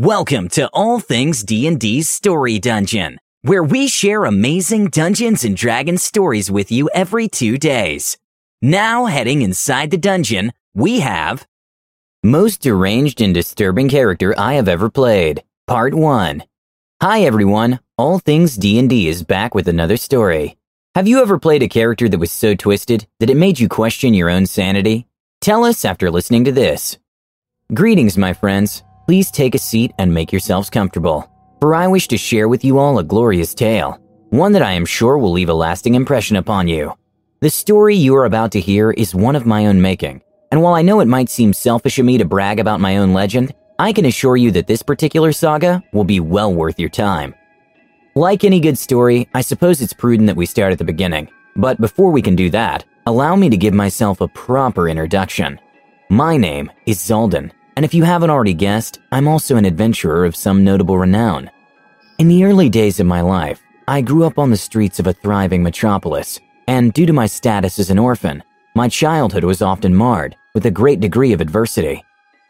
Welcome to All Things D&D's Story Dungeon, where we share amazing Dungeons & Dragons stories with you every 2 days. Now heading inside the dungeon, we have Most Deranged and Disturbing Character I Have Ever Played, Part 1. Hi everyone, All Things D&D is back with another story. Have you ever played a character that was so twisted that it made you question your own sanity? Tell us after listening to this. Greetings, my friends. Please take a seat and make yourselves comfortable, for I wish to share with you all a glorious tale, one that I am sure will leave a lasting impression upon you. The story you are about to hear is one of my own making, and while I know it might seem selfish of me to brag about my own legend, I can assure you that this particular saga will be well worth your time. Like any good story, I suppose it's prudent that we start at the beginning, but before we can do that, allow me to give myself a proper introduction. My name is Zaldin. And if you haven't already guessed, I'm also an adventurer of some notable renown. In the early days of my life, I grew up on the streets of a thriving metropolis, and due to my status as an orphan, my childhood was often marred with a great degree of adversity.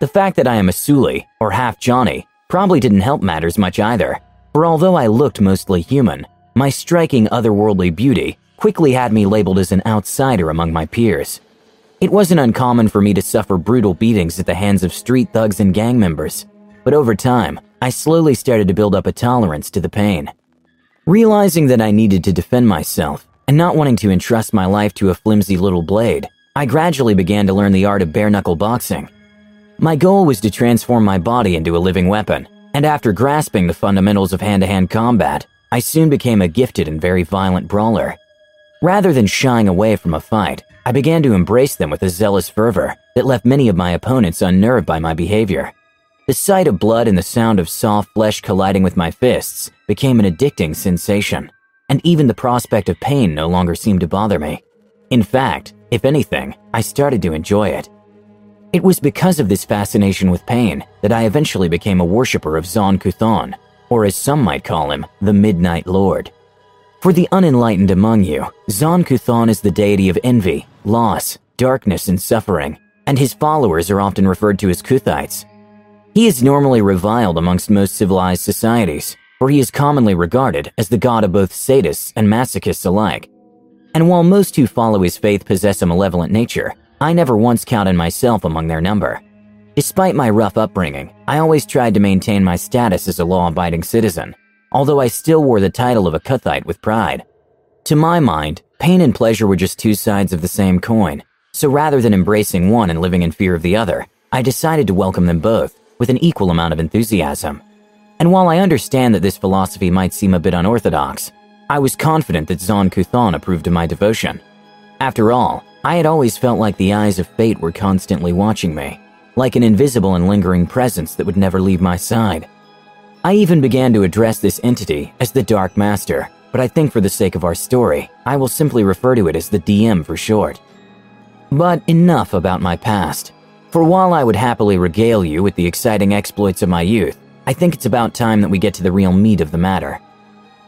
The fact that I am a Suli, or half Johnny, probably didn't help matters much either, for although I looked mostly human, my striking otherworldly beauty quickly had me labeled as an outsider among my peers. It wasn't uncommon for me to suffer brutal beatings at the hands of street thugs and gang members, but over time, I slowly started to build up a tolerance to the pain. Realizing that I needed to defend myself and not wanting to entrust my life to a flimsy little blade, I gradually began to learn the art of bare-knuckle boxing. My goal was to transform my body into a living weapon, and after grasping the fundamentals of hand-to-hand combat, I soon became a gifted and very violent brawler. Rather than shying away from a fight, I began to embrace them with a zealous fervor that left many of my opponents unnerved by my behavior. The sight of blood and the sound of soft flesh colliding with my fists became an addicting sensation, and even the prospect of pain no longer seemed to bother me. In fact, if anything, I started to enjoy it. It was because of this fascination with pain that I eventually became a worshiper of Zon-Kuthon, or as some might call him, the Midnight Lord. For the unenlightened among you, Zon-Kuthon is the deity of envy, loss, darkness, and suffering, and his followers are often referred to as Kuthites. He is normally reviled amongst most civilized societies, for he is commonly regarded as the god of both sadists and masochists alike. And while most who follow his faith possess a malevolent nature, I never once counted myself among their number. Despite my rough upbringing, I always tried to maintain my status as a law-abiding citizen, although I still wore the title of a Kuthite with pride. To my mind, pain and pleasure were just two sides of the same coin, so rather than embracing one and living in fear of the other, I decided to welcome them both with an equal amount of enthusiasm. And while I understand that this philosophy might seem a bit unorthodox, I was confident that Zon-Kuthon approved of my devotion. After all, I had always felt like the eyes of fate were constantly watching me, like an invisible and lingering presence that would never leave my side. I even began to address this entity as the Dark Master, but I think for the sake of our story, I will simply refer to it as the DM for short. But enough about my past. For while I would happily regale you with the exciting exploits of my youth, I think it's about time that we get to the real meat of the matter.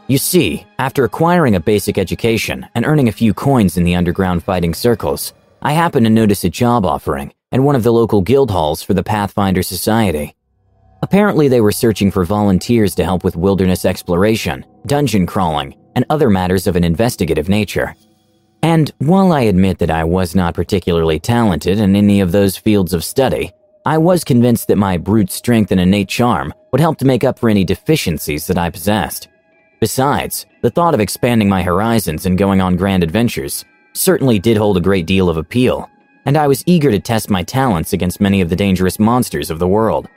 You see, after acquiring a basic education and earning a few coins in the underground fighting circles, I happened to notice a job offering at one of the local guild halls for the Pathfinder Society. Apparently, they were searching for volunteers to help with wilderness exploration, dungeon crawling, and other matters of an investigative nature. And while I admit that I was not particularly talented in any of those fields of study, I was convinced that my brute strength and innate charm would help to make up for any deficiencies that I possessed. Besides, the thought of expanding my horizons and going on grand adventures certainly did hold a great deal of appeal, and I was eager to test my talents against many of the dangerous monsters of the world.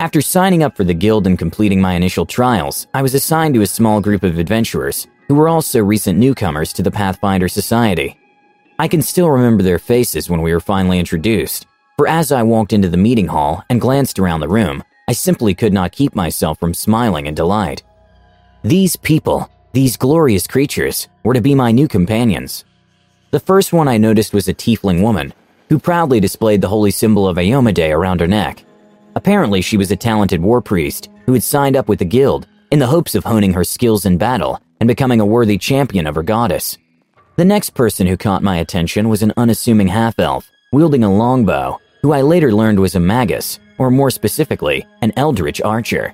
After signing up for the guild and completing my initial trials, I was assigned to a small group of adventurers who were also recent newcomers to the Pathfinder Society. I can still remember their faces when we were finally introduced, for as I walked into the meeting hall and glanced around the room, I simply could not keep myself from smiling in delight. These people, these glorious creatures, were to be my new companions. The first one I noticed was a tiefling woman who proudly displayed the holy symbol of Ayomede around her neck. Apparently, she was a talented war priest who had signed up with the guild in the hopes of honing her skills in battle and becoming a worthy champion of her goddess. The next person who caught my attention was an unassuming half-elf wielding a longbow, who I later learned was a magus, or more specifically, an eldritch archer.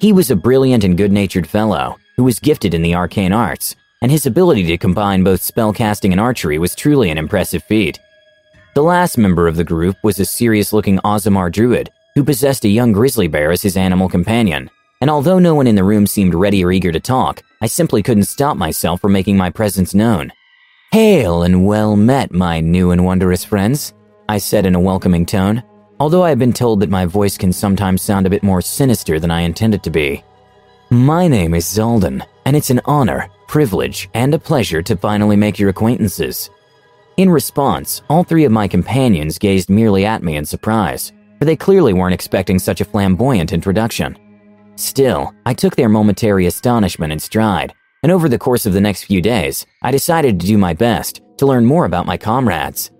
He was a brilliant and good-natured fellow who was gifted in the arcane arts, and his ability to combine both spellcasting and archery was truly an impressive feat. The last member of the group was a serious-looking Azamar druid who possessed a young grizzly bear as his animal companion, and although no one in the room seemed ready or eager to talk, I simply couldn't stop myself from making my presence known. "Hail and well met, my new and wondrous friends," I said in a welcoming tone, although I have been told that my voice can sometimes sound a bit more sinister than I intend it to be. "My name is Zaldin, and it's an honor, privilege, and a pleasure to finally make your acquaintances." In response, all three of my companions gazed merely at me in surprise, for they clearly weren't expecting such a flamboyant introduction. Still, I took their momentary astonishment in stride, and over the course of the next few days, I decided to do my best to learn more about my comrades.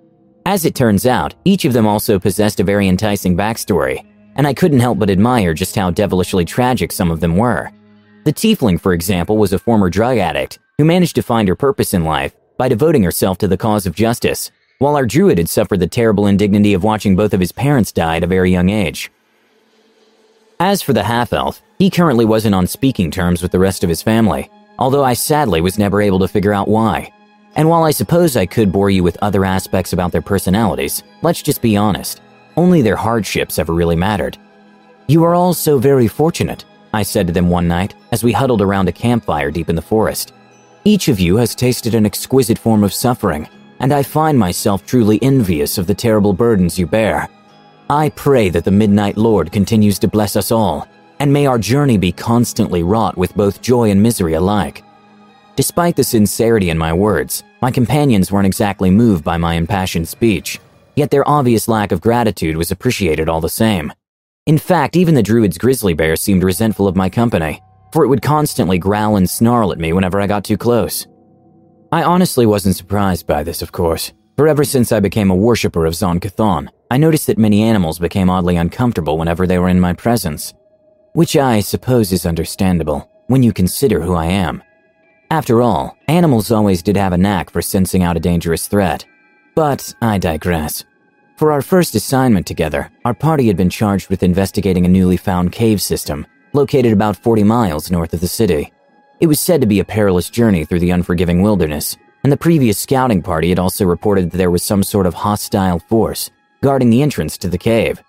As it turns out, each of them also possessed a very enticing backstory, and I couldn't help but admire just how devilishly tragic some of them were. The tiefling, for example, was a former drug addict who managed to find her purpose in life by devoting herself to the cause of justice, while our druid had suffered the terrible indignity of watching both of his parents die at a very young age. As for the half-elf, he currently wasn't on speaking terms with the rest of his family, although I sadly was never able to figure out why. And while I suppose I could bore you with other aspects about their personalities, let's just be honest, only their hardships ever really mattered. "You are all so very fortunate," I said to them one night as we huddled around a campfire deep in the forest. "Each of you has tasted an exquisite form of suffering, and I find myself truly envious of the terrible burdens you bear. I pray that the Midnight Lord continues to bless us all, and may our journey be constantly wrought with both joy and misery alike." Despite the sincerity in my words, my companions weren't exactly moved by my impassioned speech, yet their obvious lack of gratitude was appreciated all the same. In fact, even the druid's grizzly bear seemed resentful of my company, for it would constantly growl and snarl at me whenever I got too close. I honestly wasn't surprised by this, of course, for ever since I became a worshipper of Zon-Kuthon, I noticed that many animals became oddly uncomfortable whenever they were in my presence, which I suppose is understandable when you consider who I am. After all, animals always did have a knack for sensing out a dangerous threat. But I digress. For our first assignment together, our party had been charged with investigating a newly found cave system located about 40 miles north of the city. It was said to be a perilous journey through the unforgiving wilderness, and the previous scouting party had also reported that there was some sort of hostile force guarding the entrance to the cave.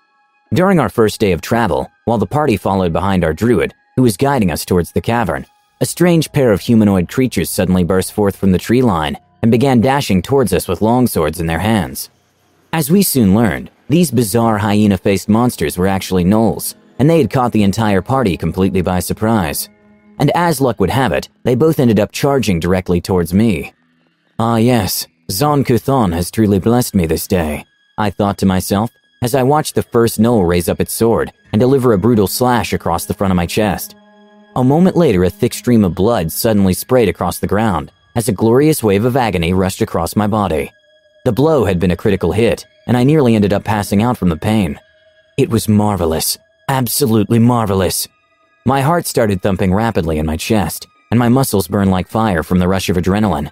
During our first day of travel, while the party followed behind our druid, who was guiding us towards the cavern, a strange pair of humanoid creatures suddenly burst forth from the tree line and began dashing towards us with longswords in their hands. As we soon learned, these bizarre hyena-faced monsters were actually gnolls, and they had caught the entire party completely by surprise. And as luck would have it, they both ended up charging directly towards me. Ah yes, Zon-Kuthon has truly blessed me this day, I thought to myself as I watched the first gnoll raise up its sword and deliver a brutal slash across the front of my chest. A moment later, a thick stream of blood suddenly sprayed across the ground as a glorious wave of agony rushed across my body. The blow had been a critical hit, and I nearly ended up passing out from the pain. It was marvelous, absolutely marvelous. My heart started thumping rapidly in my chest, and my muscles burned like fire from the rush of adrenaline.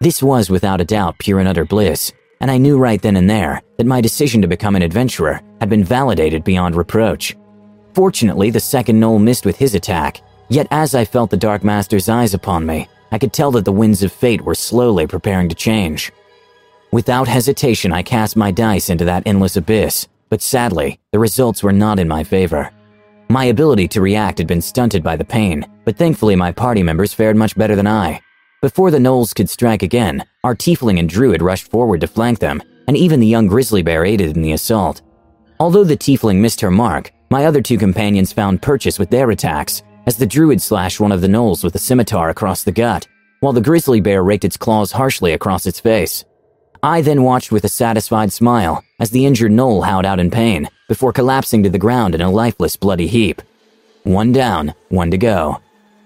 This was without a doubt pure and utter bliss, and I knew right then and there that my decision to become an adventurer had been validated beyond reproach. Fortunately, the second gnoll missed with his attack, yet as I felt the Dark Master's eyes upon me, I could tell that the winds of fate were slowly preparing to change. Without hesitation, I cast my dice into that endless abyss, but sadly, the results were not in my favor. My ability to react had been stunted by the pain, but thankfully my party members fared much better than I. Before the gnolls could strike again, our tiefling and druid rushed forward to flank them, and even the young grizzly bear aided in the assault. Although the tiefling missed her mark, my other two companions found purchase with their attacks, as the druid slashed one of the gnolls with a scimitar across the gut, while the grizzly bear raked its claws harshly across its face. I then watched with a satisfied smile as the injured gnoll howled out in pain before collapsing to the ground in a lifeless, bloody heap. One down, one to go.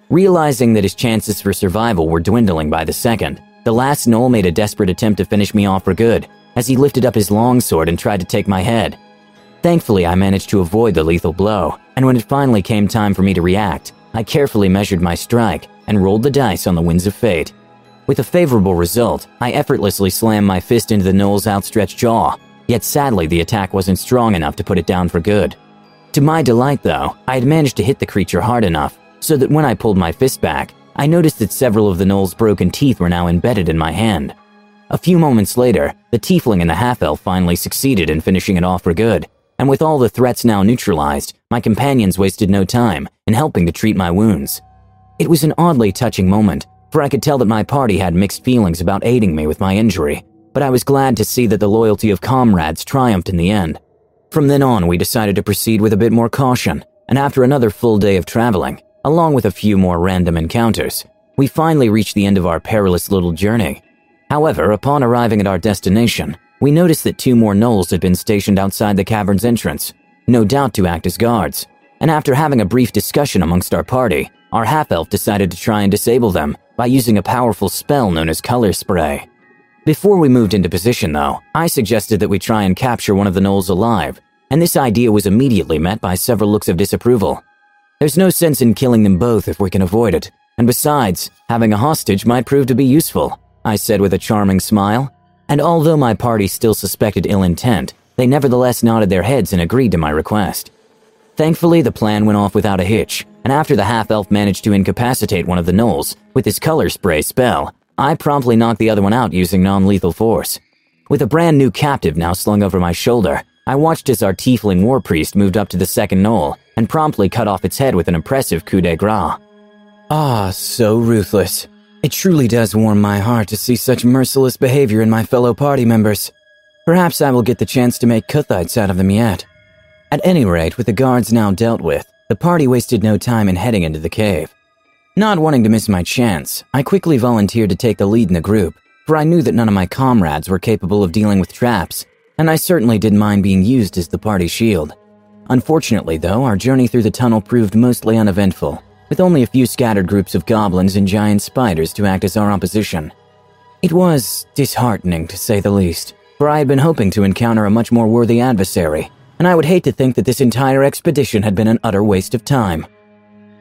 Realizing that his chances for survival were dwindling by the second, the last gnoll made a desperate attempt to finish me off for good as he lifted up his longsword and tried to take my head. Thankfully, I managed to avoid the lethal blow, and when it finally came time for me to react, I carefully measured my strike and rolled the dice on the winds of fate. With a favorable result, I effortlessly slammed my fist into the gnoll's outstretched jaw, yet sadly the attack wasn't strong enough to put it down for good. To my delight, though, I had managed to hit the creature hard enough so that when I pulled my fist back, I noticed that several of the gnoll's broken teeth were now embedded in my hand. A few moments later, the tiefling and the half-elf finally succeeded in finishing it off for good, and with all the threats now neutralized, my companions wasted no time in helping to treat my wounds. It was an oddly touching moment, for I could tell that my party had mixed feelings about aiding me with my injury, but I was glad to see that the loyalty of comrades triumphed in the end. From then on, we decided to proceed with a bit more caution, and after another full day of traveling, along with a few more random encounters, we finally reached the end of our perilous little journey. However, upon arriving at our destination, we noticed that two more gnolls had been stationed outside the cavern's entrance, no doubt to act as guards, and after having a brief discussion amongst our party, our half-elf decided to try and disable them by using a powerful spell known as color spray. Before we moved into position, though, I suggested that we try and capture one of the gnolls alive, and this idea was immediately met by several looks of disapproval. There's no sense in killing them both if we can avoid it, and besides, having a hostage might prove to be useful, I said with a charming smile, and although my party still suspected ill intent, they nevertheless nodded their heads and agreed to my request. Thankfully, the plan went off without a hitch, and after the half-elf managed to incapacitate one of the gnolls with his color spray spell, I promptly knocked the other one out using non-lethal force. With a brand new captive now slung over my shoulder, I watched as our tiefling war priest moved up to the second gnoll and promptly cut off its head with an impressive coup de grace. Ah, so ruthless. It truly does warm my heart to see such merciless behavior in my fellow party members. Perhaps I will get the chance to make Kuthites out of them yet. At any rate, with the guards now dealt with, the party wasted no time in heading into the cave. Not wanting to miss my chance, I quickly volunteered to take the lead in the group, for I knew that none of my comrades were capable of dealing with traps, and I certainly didn't mind being used as the party shield. Unfortunately, though, our journey through the tunnel proved mostly uneventful, with only a few scattered groups of goblins and giant spiders to act as our opposition. It was disheartening, to say the least, for I had been hoping to encounter a much more worthy adversary, and I would hate to think that this entire expedition had been an utter waste of time.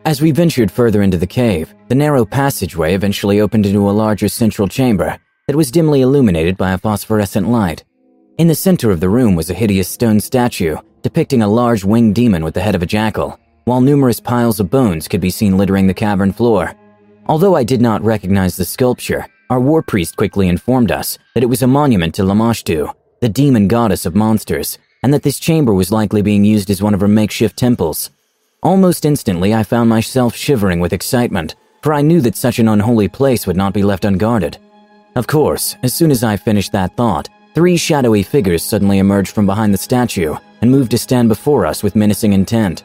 As we ventured further into the cave, the narrow passageway eventually opened into a larger central chamber that was dimly illuminated by a phosphorescent light. In the center of the room was a hideous stone statue depicting a large winged demon with the head of a jackal, while numerous piles of bones could be seen littering the cavern floor. Although I did not recognize the sculpture, our war priest quickly informed us that it was a monument to Lamashtu, the demon goddess of monsters, and that this chamber was likely being used as one of her makeshift temples. Almost instantly, I found myself shivering with excitement, for I knew that such an unholy place would not be left unguarded. Of course, as soon as I finished that thought, three shadowy figures suddenly emerged from behind the statue and moved to stand before us with menacing intent.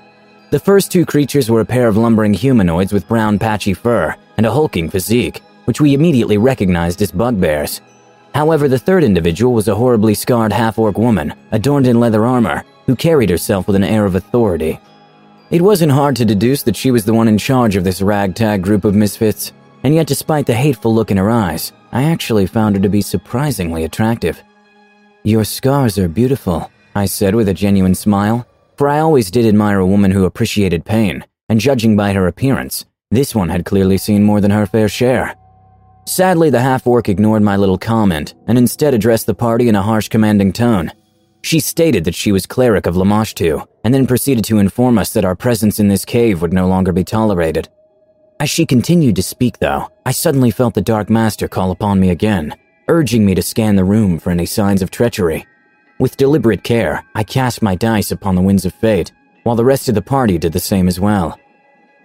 The first two creatures were a pair of lumbering humanoids with brown patchy fur and a hulking physique, which we immediately recognized as bugbears. However, the third individual was a horribly scarred half-orc woman, adorned in leather armor, who carried herself with an air of authority. It wasn't hard to deduce that she was the one in charge of this ragtag group of misfits, and yet despite the hateful look in her eyes, I actually found her to be surprisingly attractive. "Your scars are beautiful," I said with a genuine smile, for I always did admire a woman who appreciated pain, and judging by her appearance, this one had clearly seen more than her fair share. Sadly, the half-orc ignored my little comment, and instead addressed the party in a harsh, commanding tone. She stated that she was cleric of Lamashtu, and then proceeded to inform us that our presence in this cave would no longer be tolerated. As she continued to speak, though, I suddenly felt the Dark Master call upon me again, urging me to scan the room for any signs of treachery. With deliberate care, I cast my dice upon the winds of fate, while the rest of the party did the same as well.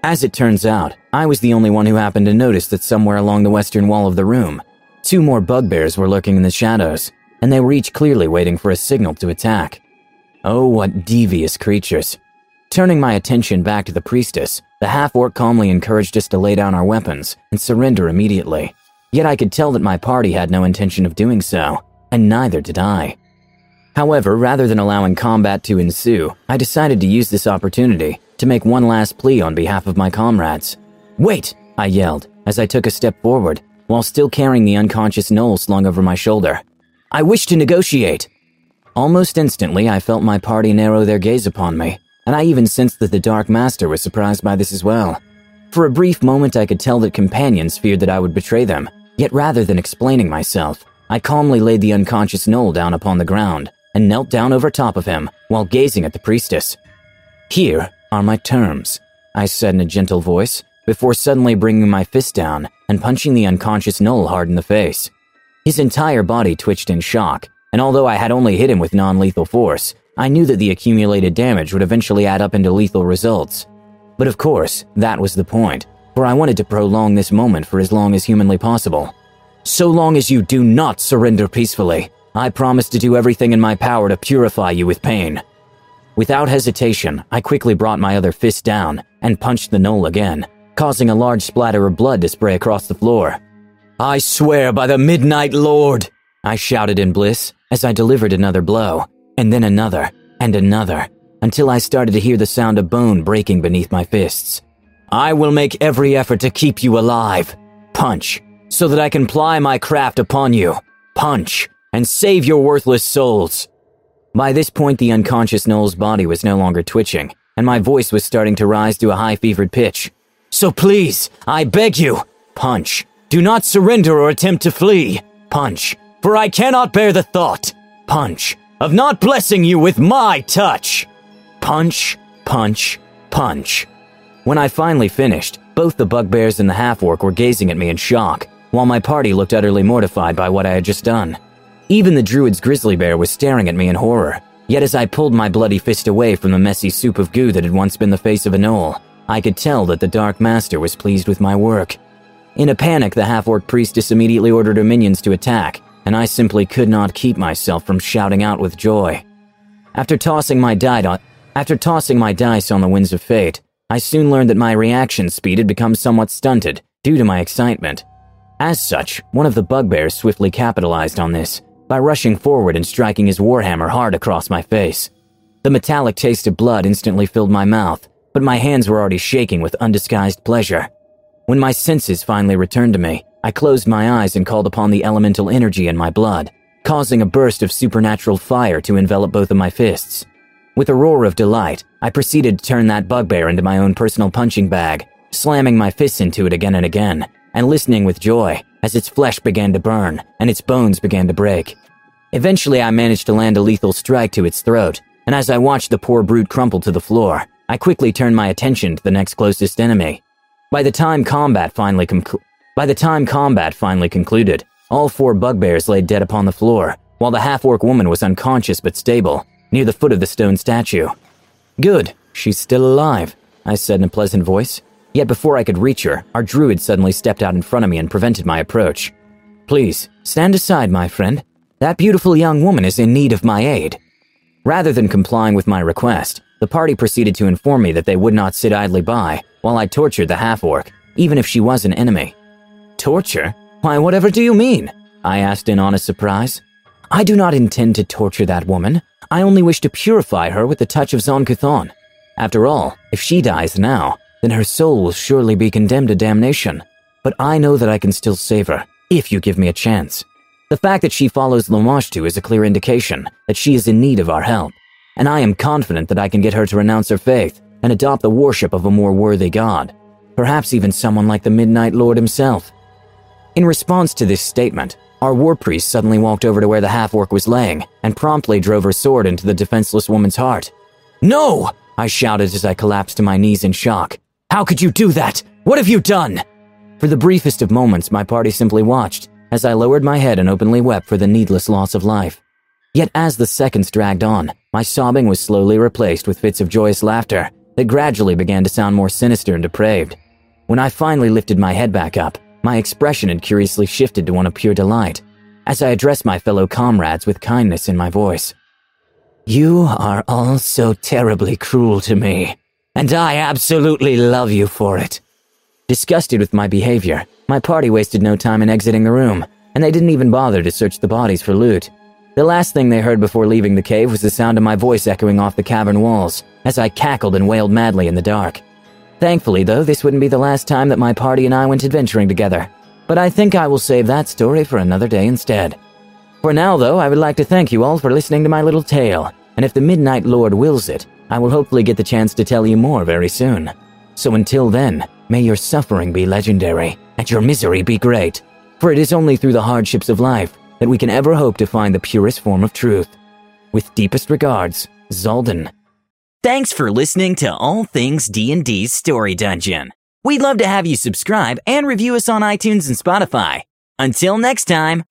As it turns out, I was the only one who happened to notice that somewhere along the western wall of the room, two more bugbears were lurking in the shadows, and they were each clearly waiting for a signal to attack. Oh, what devious creatures. Turning my attention back to the priestess, the half-orc calmly encouraged us to lay down our weapons and surrender immediately. Yet I could tell that my party had no intention of doing so, and neither did I. However, rather than allowing combat to ensue, I decided to use this opportunity to make one last plea on behalf of my comrades. "Wait!" I yelled as I took a step forward, while still carrying the unconscious gnoll slung over my shoulder. "I wish to negotiate!" Almost instantly, I felt my party narrow their gaze upon me, and I even sensed that the Dark Master was surprised by this as well. For a brief moment, I could tell that companions feared that I would betray them, yet rather than explaining myself, I calmly laid the unconscious gnoll down upon the ground and knelt down over top of him while gazing at the priestess. "Here are my terms," I said in a gentle voice, before suddenly bringing my fist down and punching the unconscious Null hard in the face. His entire body twitched in shock, and although I had only hit him with non-lethal force, I knew that the accumulated damage would eventually add up into lethal results. But of course, that was the point, for I wanted to prolong this moment for as long as humanly possible. "So long as you do not surrender peacefully, I promise to do everything in my power to purify you with pain." Without hesitation, I quickly brought my other fist down and punched the Gnoll again, causing a large splatter of blood to spray across the floor. "I swear by the Midnight Lord," I shouted in bliss as I delivered another blow, and then another, and another, until I started to hear the sound of bone breaking beneath my fists. "I will make every effort to keep you alive. Punch, so that I can ply my craft upon you. Punch, and save your worthless souls." By this point, the unconscious Gnoll's body was no longer twitching, and my voice was starting to rise to a high-fevered pitch. "So please, I beg you, punch, do not surrender or attempt to flee. Punch, for I cannot bear the thought, punch, of not blessing you with my touch. Punch, punch, punch." When I finally finished, both the bugbears and the half-orc were gazing at me in shock, while my party looked utterly mortified by what I had just done. Even the druid's grizzly bear was staring at me in horror, yet as I pulled my bloody fist away from the messy soup of goo that had once been the face of a Gnoll, I could tell that the Dark Master was pleased with my work. In a panic, the half-orc priestess immediately ordered her minions to attack, and I simply could not keep myself from shouting out with joy. After tossing my dice on the winds of fate, I soon learned that my reaction speed had become somewhat stunted due to my excitement. As such, one of the bugbears swiftly capitalized on this by rushing forward and striking his warhammer hard across my face. The metallic taste of blood instantly filled my mouth, but my hands were already shaking with undisguised pleasure. When my senses finally returned to me, I closed my eyes and called upon the elemental energy in my blood, causing a burst of supernatural fire to envelop both of my fists. With a roar of delight, I proceeded to turn that bugbear into my own personal punching bag, slamming my fists into it again and again, and listening with joy as its flesh began to burn and its bones began to break. Eventually, I managed to land a lethal strike to its throat, and as I watched the poor brute crumple to the floor, I quickly turned my attention to the next closest enemy. By the time combat finally concluded, all four bugbears lay dead upon the floor, while the half-orc woman was unconscious but stable, near the foot of the stone statue. "Good, she's still alive," I said in a pleasant voice, yet before I could reach her, our druid suddenly stepped out in front of me and prevented my approach. "Please, stand aside, my friend. That beautiful young woman is in need of my aid." Rather than complying with my request, the party proceeded to inform me that they would not sit idly by while I tortured the half-orc, even if she was an enemy. "Torture? Why, whatever do you mean?" I asked in honest surprise. "I do not intend to torture that woman. I only wish to purify her with the touch of Zon-Kuthon. After all, if she dies now, then her soul will surely be condemned to damnation. But I know that I can still save her, if you give me a chance. The fact that she follows Lamashtu is a clear indication that she is in need of our help, and I am confident that I can get her to renounce her faith and adopt the worship of a more worthy god, perhaps even someone like the Midnight Lord himself." In response to this statement, our war priest suddenly walked over to where the half-orc was laying and promptly drove her sword into the defenseless woman's heart. "No!" I shouted as I collapsed to my knees in shock. "How could you do that? What have you done?" For the briefest of moments, my party simply watched as I lowered my head and openly wept for the needless loss of life. Yet as the seconds dragged on, my sobbing was slowly replaced with fits of joyous laughter that gradually began to sound more sinister and depraved. When I finally lifted my head back up, my expression had curiously shifted to one of pure delight, as I addressed my fellow comrades with kindness in my voice. "You are all so terribly cruel to me, and I absolutely love you for it." Disgusted with my behavior, my party wasted no time in exiting the room, and they didn't even bother to search the bodies for loot. The last thing they heard before leaving the cave was the sound of my voice echoing off the cavern walls, as I cackled and wailed madly in the dark. Thankfully, though, this wouldn't be the last time that my party and I went adventuring together, but I think I will save that story for another day instead. For now, though, I would like to thank you all for listening to my little tale, and if the Midnight Lord wills it, I will hopefully get the chance to tell you more very soon. So until then, may your suffering be legendary, and your misery be great, for it is only through the hardships of life that we can ever hope to find the purest form of truth. With deepest regards, Zaldin. Thanks for listening to All Things D&D's Story Dungeon. We'd love to have you subscribe and review us on iTunes and Spotify. Until next time.